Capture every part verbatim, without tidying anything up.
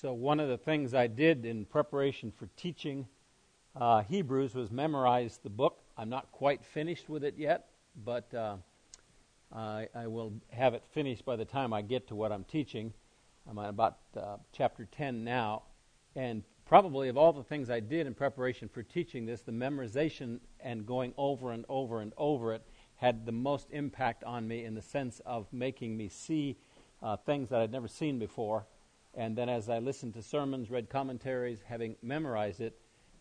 So one of the things I did in preparation for teaching uh, Hebrews was memorize the book. I'm not quite finished with it yet, but uh, I, I will have it finished by the time I get to what I'm teaching. I'm on about uh, chapter ten now, and probably of all the things I did in preparation for teaching this, the memorization and going over and over and over it had the most impact on me in the sense of making me see uh, things that I'd never seen before. And then as I listened to sermons, read commentaries, having memorized it,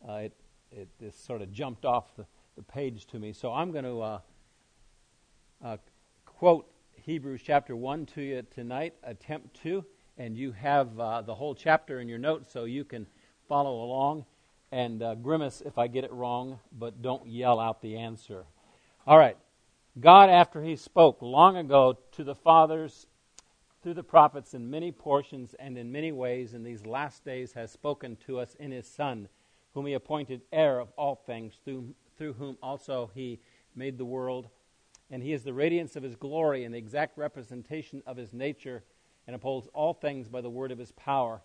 uh, it, it this sort of jumped off the, the page to me. So I'm going to uh, uh, quote Hebrews chapter one to you tonight, attempt to, and you have uh, the whole chapter in your notes so you can follow along and uh, grimace if I get it wrong, but don't yell out the answer. All right. God, after he spoke long ago to the fathers through the prophets in many portions and in many ways in these last days, has spoken to us in his Son, whom he appointed heir of all things, through, through whom also he made the world. And he is the radiance of his glory and the exact representation of his nature, and upholds all things by the word of his power.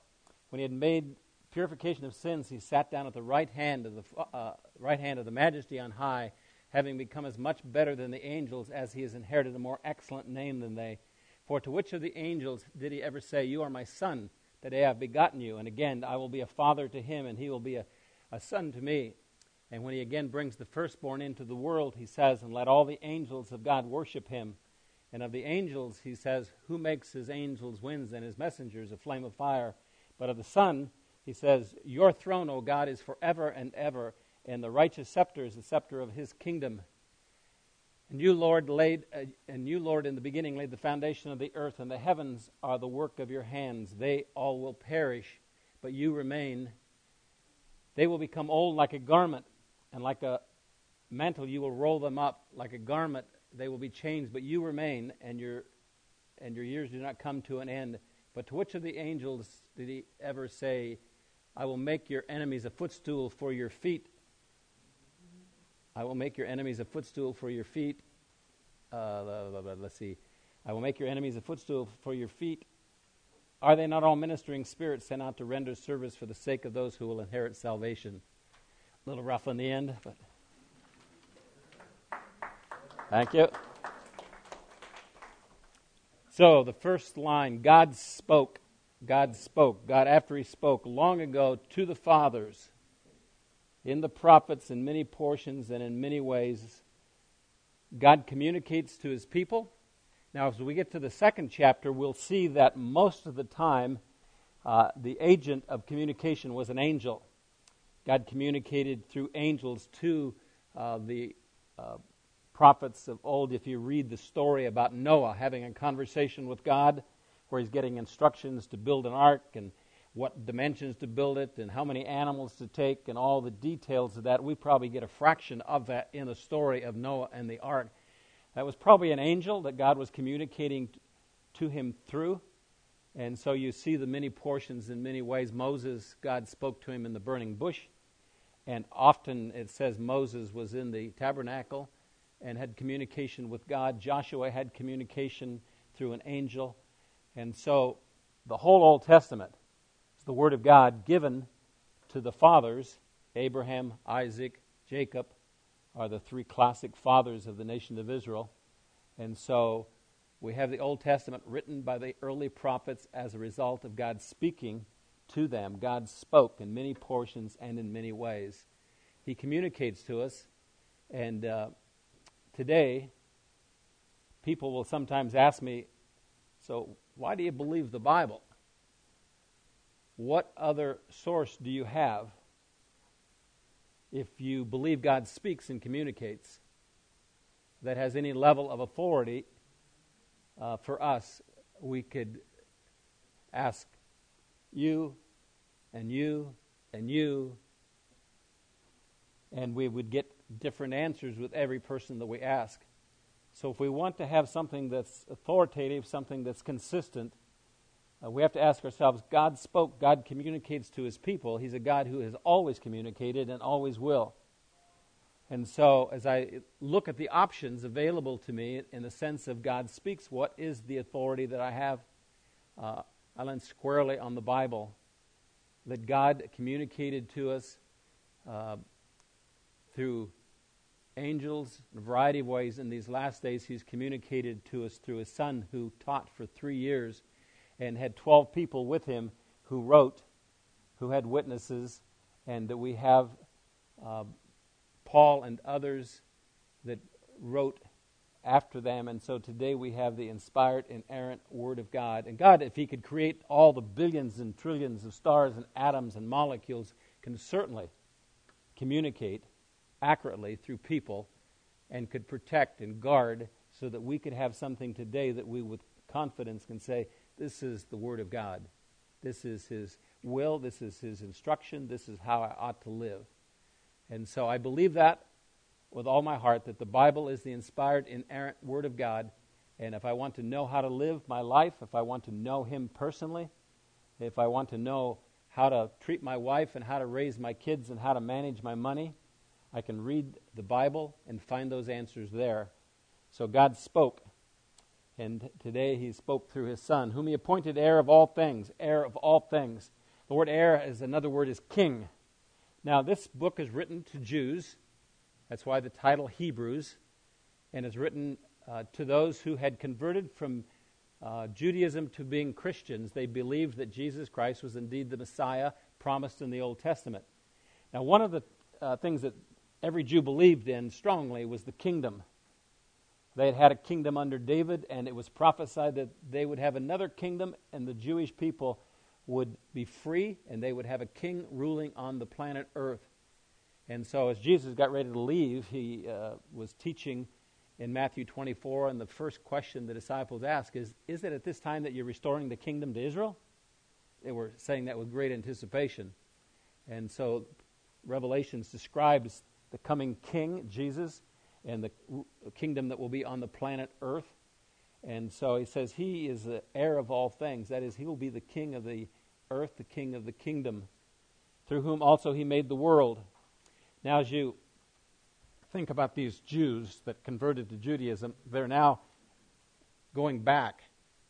When he had made purification of sins, he sat down at the right hand of the uh, right hand of the Majesty on high, having become as much better than the angels as he has inherited a more excellent name than they. For to which of the angels did he ever say, "You are my son, today I have begotten you"? And again, "I will be a father to him, and he will be a, a son to me"? And when he again brings the firstborn into the world, he says, "And let all the angels of God worship him." And of the angels, he says, "Who makes his angels winds and his messengers a flame of fire?" But of the Son, he says, "Your throne, O God, is forever and ever, and the righteous scepter is the scepter of his kingdom. And you, Lord, laid, uh, and you, Lord, in the beginning laid the foundation of the earth, and the heavens are the work of your hands. They all will perish, but you remain. They will become old like a garment, and like a mantle you will roll them up. Like a garment they will be changed, but you remain, and your and your years do not come to an end. But to which of the angels did he ever say, 'I will make your enemies a footstool for your feet'? I will make your enemies a footstool for your feet. Uh, blah, blah, blah, let's see. I will make your enemies a footstool for your feet. Are they not all ministering spirits sent out to render service for the sake of those who will inherit salvation?" A little rough on the end, but thank you. So the first line, God spoke. God spoke. God, after he spoke long ago to the fathers, in the prophets, in many portions and in many ways, God communicates to his people. Now, as we get to the second chapter, we'll see that most of the time, uh, the agent of communication was an angel. God communicated through angels to uh, the uh, prophets of old. If you read the story about Noah having a conversation with God, where he's getting instructions to build an ark and what dimensions to build it and how many animals to take and all the details of that. We probably get a fraction of that in the story of Noah and the ark. That was probably an angel that God was communicating to him through. And so you see the many portions in many ways. Moses, God spoke to him in the burning bush. And often it says Moses was in the tabernacle and had communication with God. Joshua had communication through an angel. And so the whole Old Testament, the word of God given to the fathers. Abraham, Isaac, Jacob are the three classic fathers of the nation of Israel. And so we have the Old Testament written by the early prophets as a result of God speaking to them. God spoke in many portions and in many ways. He communicates to us. And uh, today, people will sometimes ask me, "So why do you believe the Bible? What other source do you have if you believe God speaks and communicates that has any level of authority uh, for us?" We could ask you and you and you, and we would get different answers with every person that we ask. So if we want to have something that's authoritative, something that's consistent, Uh, we have to ask ourselves, God spoke, God communicates to his people. He's a God who has always communicated and always will. And so as I look at the options available to me in the sense of God speaks, what is the authority that I have? Uh, I land squarely on the Bible that God communicated to us uh, through angels in a variety of ways. In these last days, he's communicated to us through his son, who taught for three years and had twelve people with him who wrote, who had witnesses, and that we have uh, Paul and others that wrote after them. And so today we have the inspired, inerrant Word of God. And God, if he could create all the billions and trillions of stars and atoms and molecules, can certainly communicate accurately through people and could protect and guard so that we could have something today that we with confidence can say, this is the Word of God. This is his will. This is his instruction. This is how I ought to live. And so I believe that with all my heart, that the Bible is the inspired, inerrant Word of God. And if I want to know how to live my life, if I want to know him personally, if I want to know how to treat my wife and how to raise my kids and how to manage my money, I can read the Bible and find those answers there. So God spoke, and today he spoke through his son, whom he appointed heir of all things, heir of all things. The word heir is another word is king. Now, this book is written to Jews. That's why the title Hebrews, and it's written uh, to those who had converted from uh, Judaism to being Christians. They believed that Jesus Christ was indeed the Messiah promised in the Old Testament. Now, one of the uh, things that every Jew believed in strongly was the kingdom. They had had a kingdom under David, and it was prophesied that they would have another kingdom, and the Jewish people would be free, and they would have a king ruling on the planet Earth. And so as Jesus got ready to leave, he uh, was teaching in Matthew twenty-four, and the first question the disciples asked is, is it at this time that you're restoring the kingdom to Israel? They were saying that with great anticipation. And so Revelations describes the coming king, Jesus, and the kingdom that will be on the planet Earth. And so he says he is the heir of all things. That is, he will be the king of the earth, the king of the kingdom, through whom also he made the world. Now, as you think about these Jews that converted to Judaism, they're now going back,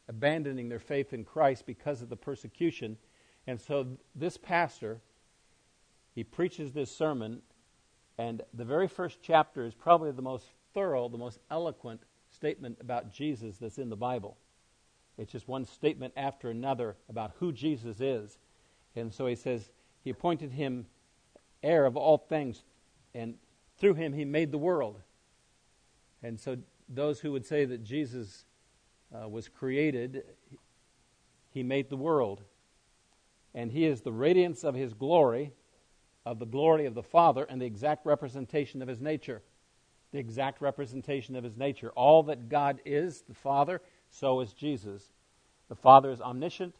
abandoning their faith in Christ because of the persecution. And so this pastor, he preaches this sermon, and the very first chapter is probably the most thorough, the most eloquent statement about Jesus that's in the Bible. It's just one statement after another about who Jesus is. And so he says, he appointed him heir of all things, and through him he made the world. And so those who would say that Jesus uh, was created, he made the world. And he is the radiance of his glory, of the glory of the Father, and the exact representation of his nature. The exact representation of his nature. All that God is, the Father, so is Jesus. The Father is omniscient,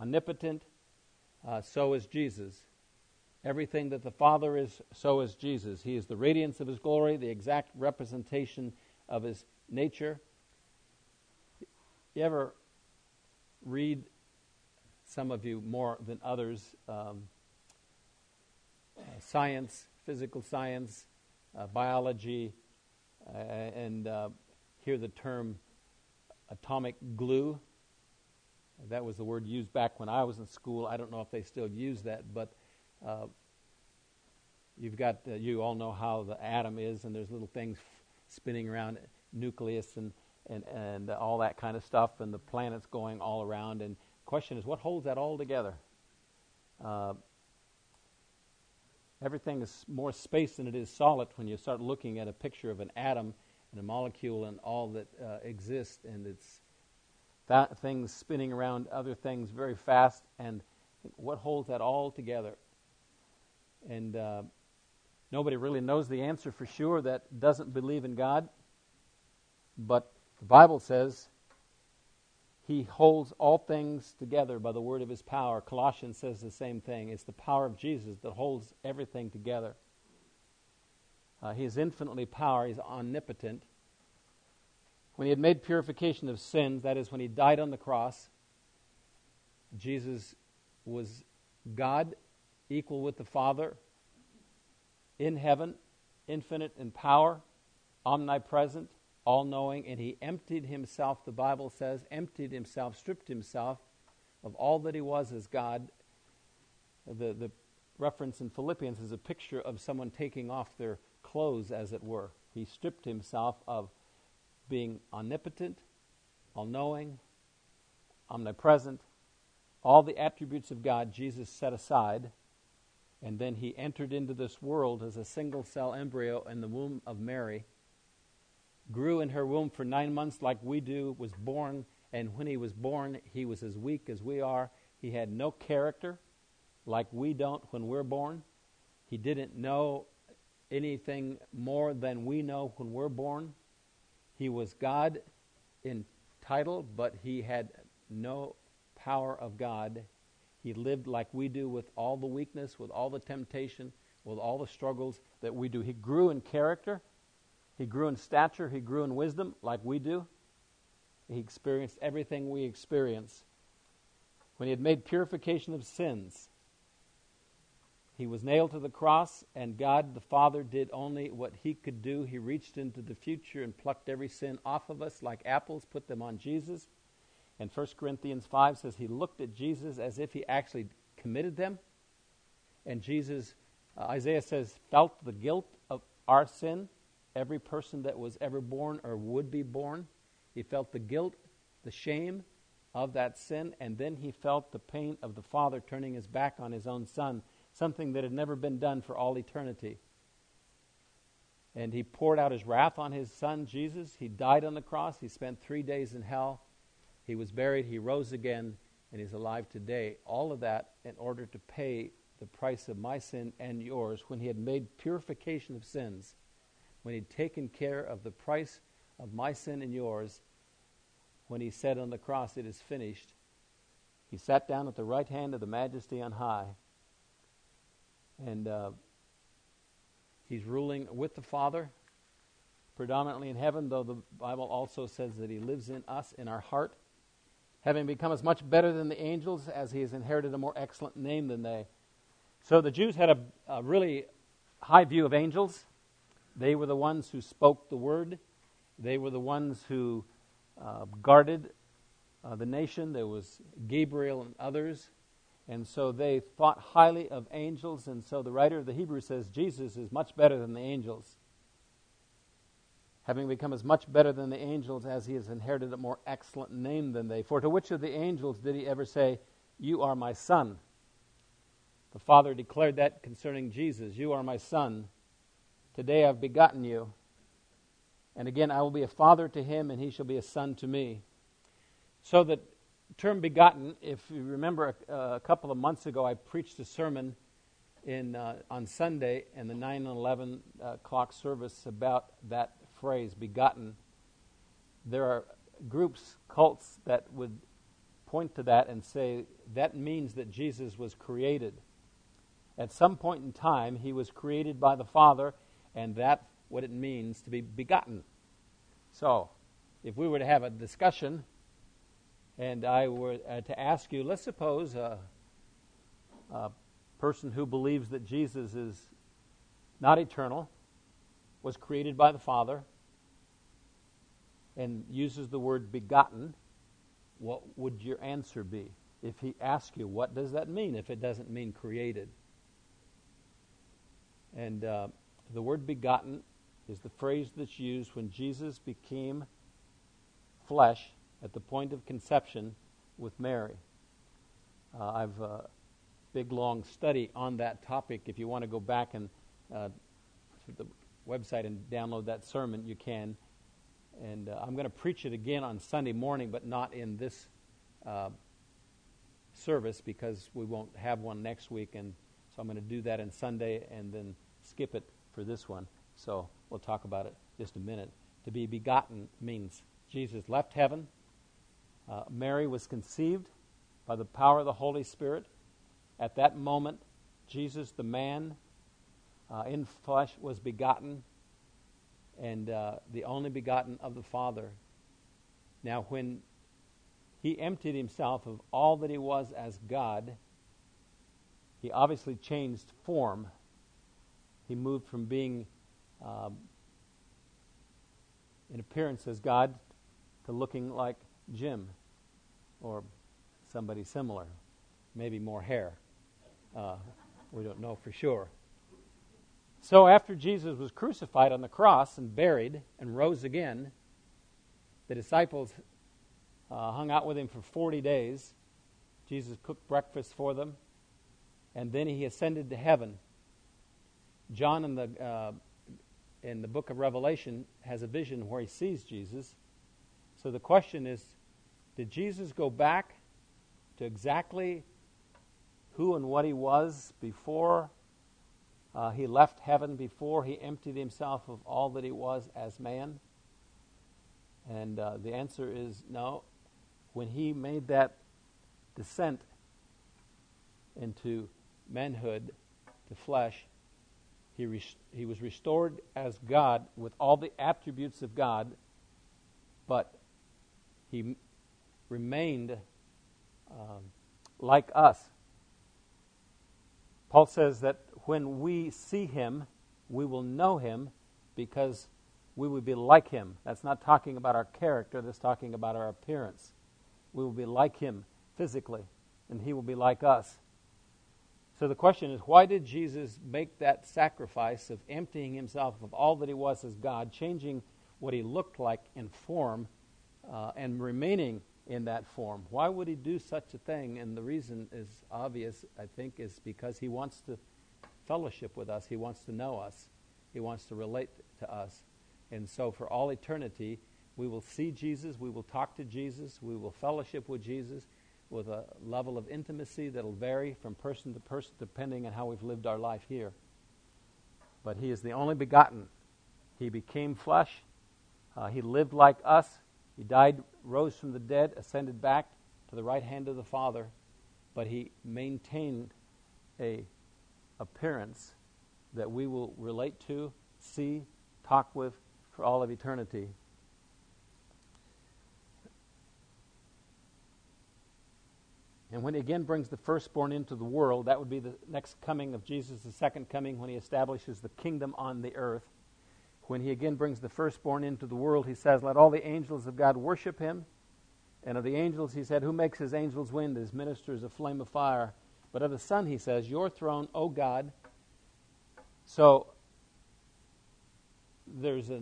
omnipotent, uh, so is Jesus. Everything that the Father is, so is Jesus. He is the radiance of his glory, the exact representation of his nature. You ever read, some of you more than others, um, science, physical science, uh, biology, uh, and uh, hear the term atomic glue? That was the word used back when I was in school. I don't know if they still use that, but Uh, you've got, uh, you all know how the atom is, and there's little things f- spinning around, nucleus and, and, and all that kind of stuff, and the planets going all around. And the question is, what holds that all together? Uh, everything is more space than it is solid when you start looking at a picture of an atom and a molecule and all that uh, exists, and it's that things spinning around other things very fast. And what holds that all together? And uh, nobody really knows the answer for sure that doesn't believe in God. But the Bible says he holds all things together by the word of his power. Colossians says the same thing. It's the power of Jesus that holds everything together. Uh, he is infinitely power. He's omnipotent. When he had made purification of sins, that is when he died on the cross, Jesus was God, equal with the Father, in heaven, infinite in power, omnipresent, all-knowing, and he emptied himself, the Bible says, emptied himself, stripped himself of all that he was as God, the, the reference in Philippians is a picture of someone taking off their clothes, as it were. He stripped himself of being omnipotent, all-knowing, omnipresent, all the attributes of God Jesus set aside, and then he entered into this world as a single-cell embryo in the womb of Mary, grew in her womb for nine months like we do, was born, and when he was born, he was as weak as we are. He had no character like we don't when we're born. He didn't know anything more than we know when we're born. He was God in title, but he had no power of God. He lived like we do, with all the weakness, with all the temptation, with all the struggles that we do. He grew in character. He grew in stature. He grew in wisdom like we do. He experienced everything we experience. When he had made purification of sins, he was nailed to the cross, and God the Father did only what he could do. He reached into the future and plucked every sin off of us like apples, put them on Jesus. And First Corinthians five says he looked at Jesus as if he actually committed them. And Jesus, uh, Isaiah says, felt the guilt of our sin. Every person that was ever born or would be born, he felt the guilt, the shame of that sin, and then he felt the pain of the Father turning his back on his own Son, something that had never been done for all eternity. And he poured out his wrath on his Son, Jesus. He died on the cross. He spent three days in hell. He was buried. He rose again, and he's alive today. All of that in order to pay the price of my sin and yours when he had made purification of sins, when he'd taken care of the price of my sin and yours, when he said on the cross, it is finished. He sat down at the right hand of the Majesty on high, and uh, he's ruling with the Father, predominantly in heaven, though the Bible also says that he lives in us, in our heart, having become as much better than the angels as he has inherited a more excellent name than they. So the Jews had a, a really high view of angels. They were the ones who spoke the word. They were the ones who uh, guarded uh, the nation. There was Gabriel and others. And so they thought highly of angels. And so the writer of the Hebrews says, Jesus is much better than the angels, having become as much better than the angels as he has inherited a more excellent name than they. For to which of the angels did he ever say, you are my son? The Father declared that concerning Jesus. You are my son. Today I've begotten you. And again, I will be a father to him, and he shall be a son to me. So the term begotten, if you remember a, a couple of months ago, I preached a sermon in uh, on Sunday in the nine and eleven uh, o'clock service about that phrase, begotten. There are groups, cults, that would point to that and say that means that Jesus was created. At some point in time, he was created by the Father, and that's what it means to be begotten. So, if we were to have a discussion, and I were uh, to ask you, let's suppose a, a person who believes that Jesus is not eternal, was created by the Father, and uses the word begotten, what would your answer be? If he asked you, what does that mean if it doesn't mean created? And uh, the word begotten is the phrase that's used when Jesus became flesh at the point of conception with Mary. Uh, I have a big, long study on that topic. If you want to go back and uh, to the website and download that sermon, you can. And uh, I'm going to preach it again on Sunday morning, but not in this uh, service because we won't have one next week. And so I'm going to do that on Sunday and then skip it for this one. So we'll talk about it just a minute. To be begotten means Jesus left heaven. Uh, Mary was conceived by the power of the Holy Spirit. At that moment, Jesus, the man uh, in flesh, was begotten, and uh, the only begotten of the Father. Now, when he emptied himself of all that he was as God, he obviously changed form. He moved from being um, in appearance as God to looking like Jim or somebody similar, maybe more hair. Uh, we don't know for sure. So after Jesus was crucified on the cross and buried and rose again, the disciples uh, hung out with him for forty days. Jesus cooked breakfast for them, and then he ascended to heaven. John in the, uh, in the book of Revelation has a vision where he sees Jesus. So the question is, did Jesus go back to exactly who and what he was before uh, he left heaven, before he emptied himself of all that he was as man? And uh, the answer is no. When he made that descent into manhood, to flesh, he res- he was restored as God with all the attributes of God, but he m- remained um, like us. Paul says that when we see him, we will know him because we will be like him. That's not talking about our character. That's talking about our appearance. We will be like him physically, and he will be like us. So the question is, why did Jesus make that sacrifice of emptying himself of all that he was as God, changing what he looked like in form, uh, and remaining in that form? Why would he do such a thing? And the reason is obvious, I think, is because he wants to fellowship with us. He wants to know us. He wants to relate to us. And so for all eternity, we will see Jesus. We will talk to Jesus. We will fellowship with Jesus with a level of intimacy that will vary from person to person depending on how we've lived our life here. But he is the only begotten. He became flesh. Uh, he lived like us. He died, rose from the dead, ascended back to the right hand of the Father, but he maintained a appearance that we will relate to, see, talk with for all of eternity. And when he again brings the firstborn into the world, that would be the next coming of Jesus, the second coming, when he establishes the kingdom on the earth. When he again brings the firstborn into the world, he says, let all the angels of God worship him. And of the angels, he said, who makes his angels wind, his ministers a flame of fire? But of the Son, he says, your throne, O God. So there's a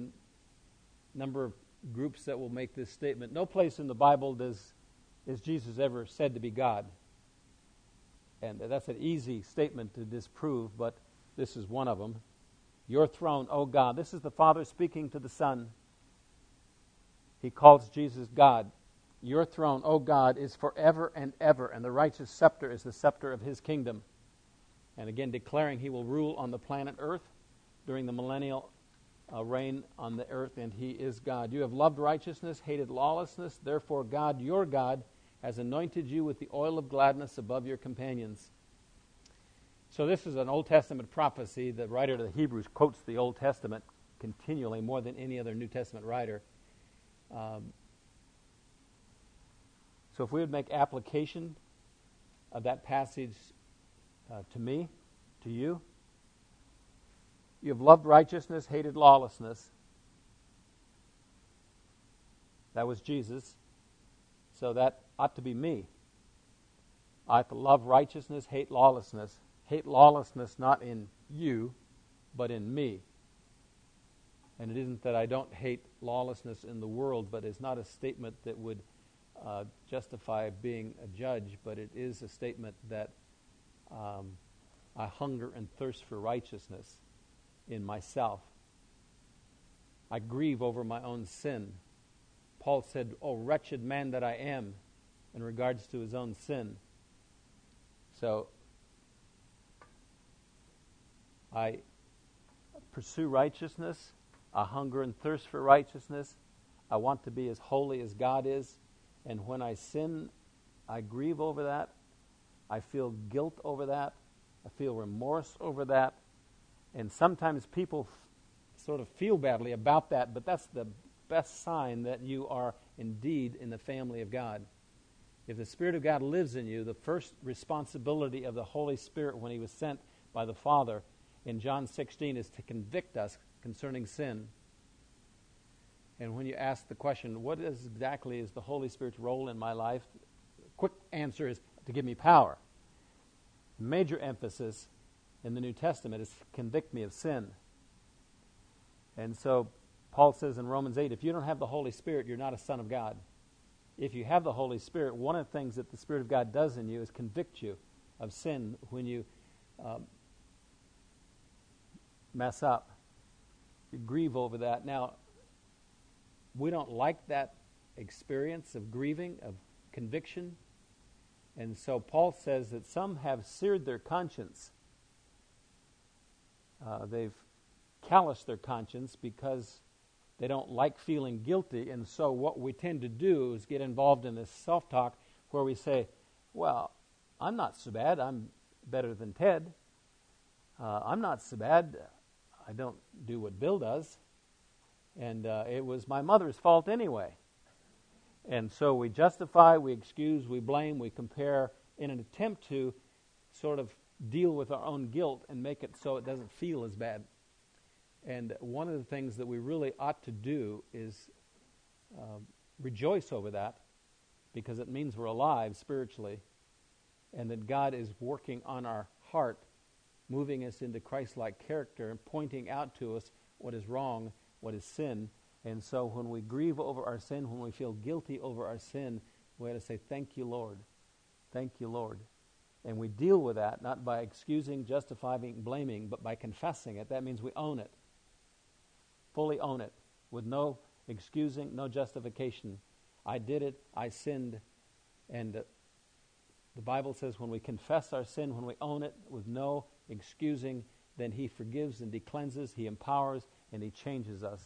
number of groups that will make this statement. No place in the Bible does is Jesus ever said to be God. And that's an easy statement to disprove, but this is one of them. Your throne, O God. This is the Father speaking to the Son. He calls Jesus God. Your throne, O God, is forever and ever, and the righteous scepter is the scepter of his kingdom. And again, declaring he will rule on the planet Earth during the millennial Uh, reign on the earth, and he is God. You have loved righteousness, hated lawlessness. Therefore, God, your God, has anointed you with the oil of gladness above your companions. So this is an Old Testament prophecy. The writer of the Hebrews quotes the Old Testament continually, more than any other New Testament writer. Um, so if we would make application of that passage uh, to me, to you, you have loved righteousness, hated lawlessness. That was Jesus. So that ought to be me. I have to love righteousness, hate lawlessness. Hate lawlessness not in you, but in me. And it isn't that I don't hate lawlessness in the world, but it's not a statement that would uh, justify being a judge, but it is a statement that um, I hunger and thirst for righteousness in myself. I grieve over my own sin. Paul said, "Oh, wretched man that I am," in regards to his own sin. So I pursue righteousness. I hunger and thirst for righteousness. I want to be as holy as God is. And when I sin, I grieve over that. I feel guilt over that. I feel remorse over that. And sometimes people f- sort of feel badly about that, but that's the best sign that you are indeed in the family of God. If the Spirit of God lives in you, the first responsibility of the Holy Spirit when he was sent by the Father in John sixteen is to convict us concerning sin. And when you ask the question, what is exactly is the Holy Spirit's role in my life? The quick answer is to give me power. major emphasis in the New Testament is convict me of sin. And so Paul says in Romans eight, if you don't have the Holy Spirit, you're not a son of God. If you have the Holy Spirit, one of the things that the Spirit of God does in you is convict you of sin when you um, mess up. You grieve over that. Now, we don't like that experience of grieving, of conviction. And so Paul says that some have seared their conscience. Uh, they've calloused their conscience because they don't like feeling guilty. And so what we tend to do is get involved in this self-talk where we say, well, I'm not so bad. I'm better than Ted. Uh, I'm not so bad. I don't do what Bill does. And uh, it was my mother's fault anyway. And so we justify, we excuse, we blame, we compare in an attempt to sort of deal with our own guilt and make it so it doesn't feel as bad. And one of the things that we really ought to do is uh, rejoice over that, because it means we're alive spiritually and that God is working on our heart, moving us into Christ-like character and pointing out to us what is wrong, what is sin. And so when we grieve over our sin, when we feel guilty over our sin, we ought to say, thank you, Lord. Thank you, Lord. And we deal with that not by excusing, justifying, blaming, but by confessing it. That means we own it, fully own it, with no excusing, no justification. I did it, I sinned. And uh, the Bible says when we confess our sin, when we own it with no excusing, then He forgives and He cleanses, He empowers, and He changes us.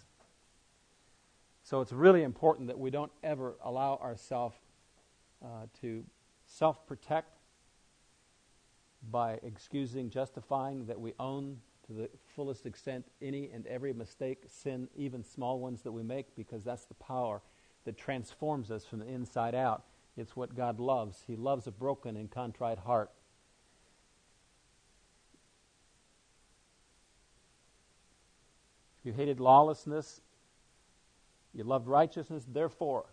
So it's really important that we don't ever allow ourselves uh, to self-protect by excusing, justifying, that we own to the fullest extent any and every mistake, sin, even small ones that we make, because that's the power that transforms us from the inside out. It's what God loves. He loves a broken and contrite heart. You hated lawlessness. You loved righteousness, therefore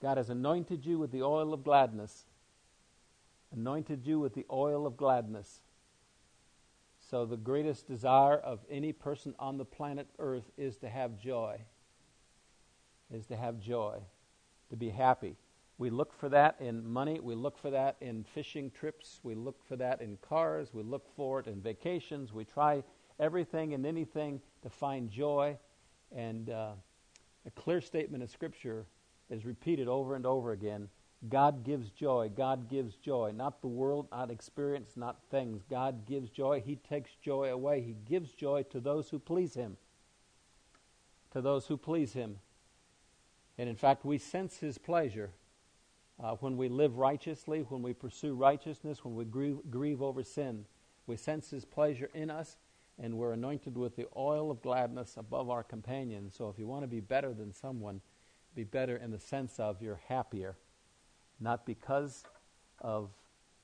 God has anointed you with the oil of gladness. Anointed you with the oil of gladness. So the greatest desire of any person on the planet Earth is to have joy. Is to have joy. To be happy. We look for that in money. We look for that in fishing trips. We look for that in cars. We look for it in vacations. We try everything and anything to find joy. And uh, a clear statement of Scripture is repeated over and over again. God gives joy. God gives joy. Not the world, not experience, not things. God gives joy. He takes joy away. He gives joy to those who please Him. To those who please Him. And in fact, we sense His pleasure uh, when we live righteously, when we pursue righteousness, when we grieve, grieve over sin. We sense His pleasure in us. And we're anointed with the oil of gladness above our companions. So if you want to be better than someone, be better in the sense of you're happier. Not because of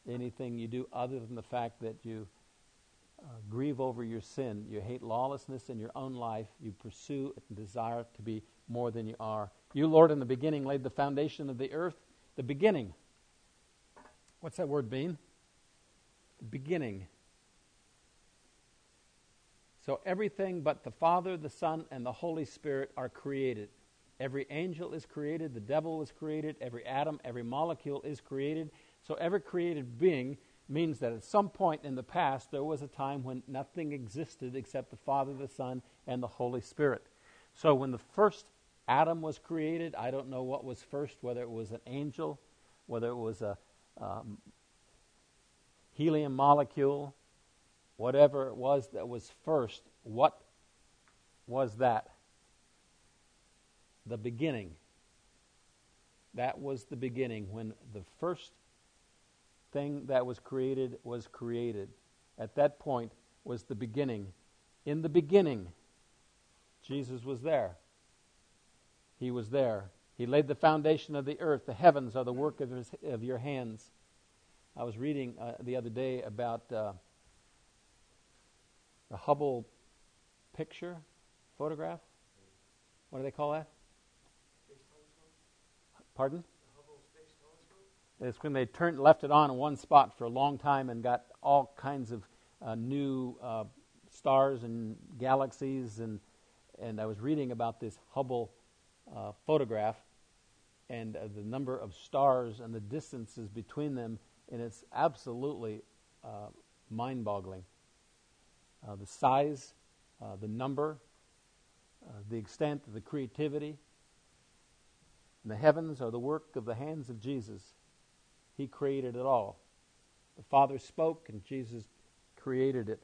anything you do other than the fact that you uh, grieve over your sin. You hate lawlessness in your own life. You pursue and desire to be more than you are. You, Lord, in the beginning laid the foundation of the earth. The beginning. What's that word mean? Beginning. So everything but the Father, the Son, and the Holy Spirit are created. Every angel is created. The devil is created. Every atom, every molecule is created. So every created being means that at some point in the past, there was a time when nothing existed except the Father, the Son, and the Holy Spirit. So when the first atom was created, I don't know what was first, whether it was an angel, whether it was a um, helium molecule, whatever it was that was first, what was that? The beginning. That was the beginning, when the first thing that was created was created. At that point was the beginning. In the beginning, Jesus was there. He was there. He laid the foundation of the earth. The heavens are the work of, his, of your hands. I was reading uh, the other day about... Uh, The Hubble picture, photograph? What do they call that? Space telescope. Pardon? The Hubble Space Telescope. is when they turned, left it on in one spot for a long time and got all kinds of uh, new uh, stars and galaxies. And, and I was reading about this Hubble uh, photograph and uh, the number of stars and the distances between them, and it's absolutely uh, mind-boggling. Uh, the size, uh, the number, uh, the extent of the creativity. And the heavens are the work of the hands of Jesus. He created it all. The Father spoke and Jesus created it.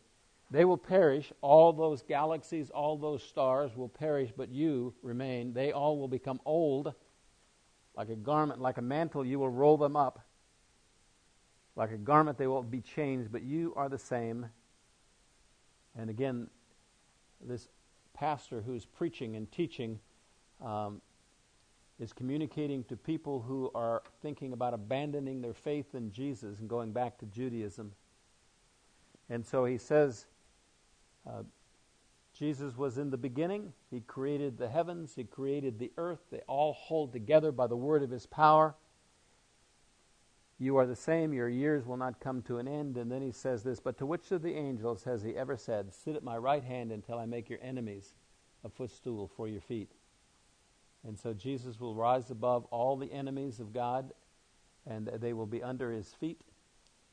They will perish. All those galaxies, all those stars will perish, but you remain. They all will become old. Like a garment, like a mantle, you will roll them up. Like a garment, they will be changed, but you are the same. And again, this pastor who's preaching and teaching um, is communicating to people who are thinking about abandoning their faith in Jesus and going back to Judaism. And so he says, uh, Jesus was in the beginning. He created the heavens. He created the earth. They all hold together by the word of his power. You are the same, your years will not come to an end. And then he says this, but to which of the angels has he ever said, sit at my right hand until I make your enemies a footstool for your feet? And so Jesus will rise above all the enemies of God, and they will be under his feet.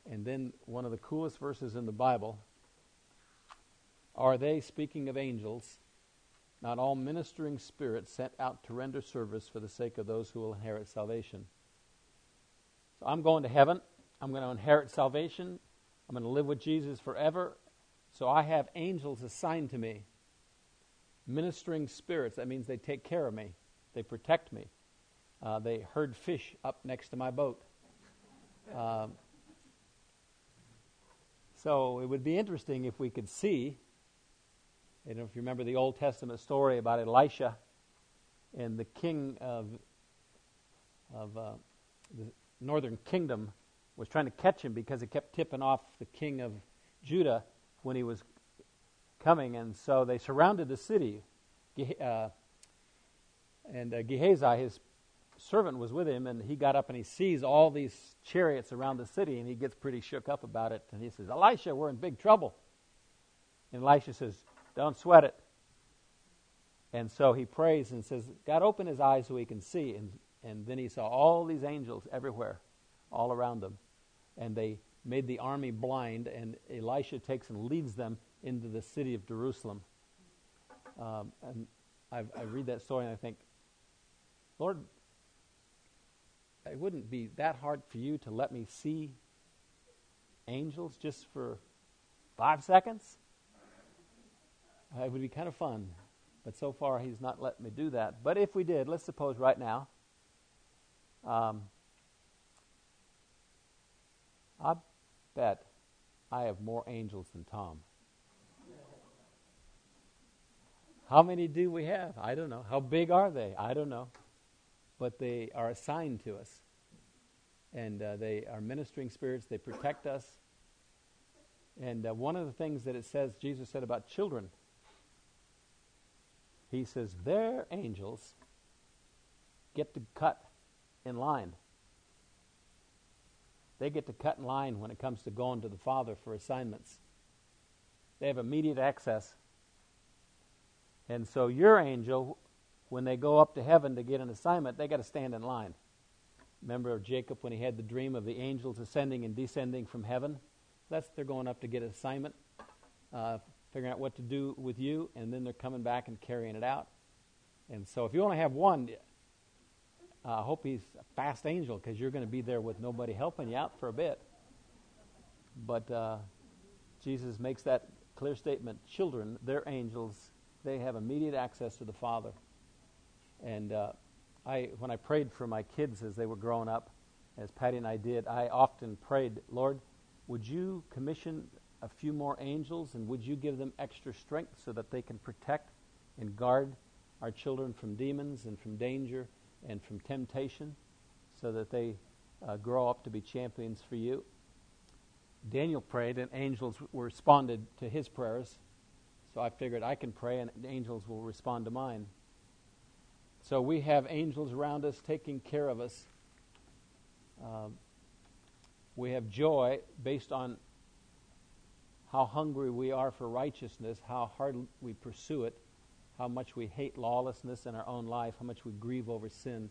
And then one of the coolest verses in the Bible, are they, speaking of angels, not all ministering spirits sent out to render service for the sake of those who will inherit salvation? So I'm going to heaven. I'm going to inherit salvation. I'm going to live with Jesus forever. So I have angels assigned to me, ministering spirits. That means they take care of me. They protect me. Uh, they herd fish up next to my boat. Um, so it would be interesting if we could see, you know, if you remember the Old Testament story about Elisha and the king of, of uh, the northern kingdom was trying to catch him because it kept tipping off the king of Judah when he was coming. And so they surrounded the city. Uh, and uh, Gehazi, his servant, was with him, and he got up and he sees all these chariots around the city, and he gets pretty shook up about it. And he says, Elisha, we're in big trouble. And Elisha says, don't sweat it. And so he prays and says, God, open his eyes so he can see. And And then he saw all these angels everywhere, all around them. And they made the army blind, and Elisha takes and leads them into the city of Jerusalem. Um, and I've, I read that story, and I think, Lord, it wouldn't be that hard for you to let me see angels just for five seconds? It would be kind of fun. But so far, he's not letting me do that. But if we did, let's suppose right now, Um, I bet I have more angels than Tom. How many do we have? I don't know. How big are they? I don't know. But they are assigned to us. And uh, they are ministering spirits. They protect us. And uh, one of the things that it says, Jesus said about children, he says, their angels get to cut in line. They get to cut in line when it comes to going to the Father for assignments. They have immediate access. And so your angel, when they go up to heaven to get an assignment, they got to stand in line. Remember Jacob when he had the dream of the angels ascending and descending from heaven? That's, they're going up to get an assignment, uh, figuring out what to do with you, and then they're coming back and carrying it out. And so if you only have one, I uh, hope he's a fast angel, because you're going to be there with nobody helping you out for a bit. But uh, Jesus makes that clear statement. Children, they're angels. They have immediate access to the Father. And uh, I, when I prayed for my kids as they were growing up, as Patty and I did, I often prayed, Lord, would you commission a few more angels, and would you give them extra strength so that they can protect and guard our children from demons and from danger and from temptation, so that they uh, grow up to be champions for you. Daniel prayed, and angels w- responded to his prayers. So I figured I can pray, and angels will respond to mine. So we have angels around us taking care of us. Uh, We have joy based on how hungry we are for righteousness, how hard we pursue it, how much we hate lawlessness in our own life, how much we grieve over sin.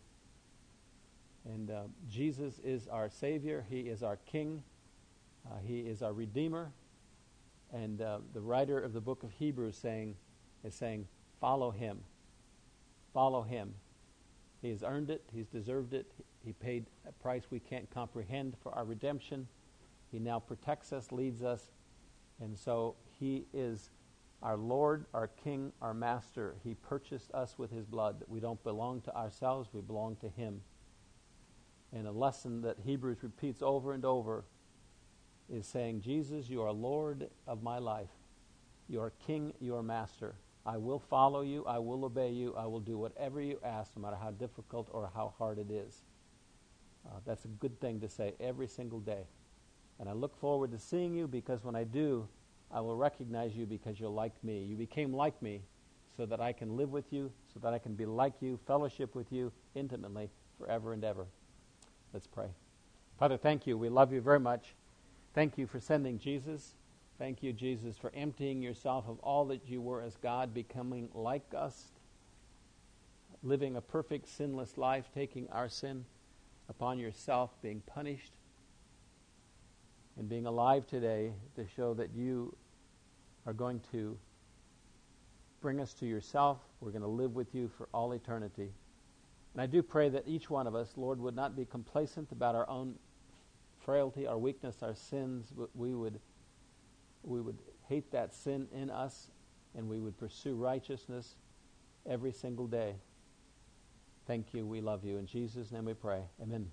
And uh, Jesus is our Savior. He is our King. Uh, he is our Redeemer. And uh, the writer of the book of Hebrews saying, is saying, follow him. Follow him. He has earned it. He's deserved it. He paid a price we can't comprehend for our redemption. He now protects us, leads us. And so he is our Lord, our King, our Master. He purchased us with his blood. We don't belong to ourselves. We belong to him. And a lesson that Hebrews repeats over and over is saying, Jesus, you are Lord of my life. You are King, you are Master. I will follow you. I will obey you. I will do whatever you ask, no matter how difficult or how hard it is. Uh, that's a good thing to say every single day. And I look forward to seeing you, because when I do, I will recognize you because you're like me. You became like me so that I can live with you, so that I can be like you, fellowship with you intimately forever and ever. Let's pray. Father, thank you. We love you very much. Thank you for sending Jesus. Thank you, Jesus, for emptying yourself of all that you were as God, becoming like us, living a perfect, sinless life, taking our sin upon yourself, being punished, and being alive today to show that you are going to bring us to yourself. We're going to live with you for all eternity. And I do pray that each one of us, Lord, would not be complacent about our own frailty, our weakness, our sins. We would We would hate that sin in us, and we would pursue righteousness every single day. Thank you. We love you. In Jesus' name we pray. Amen.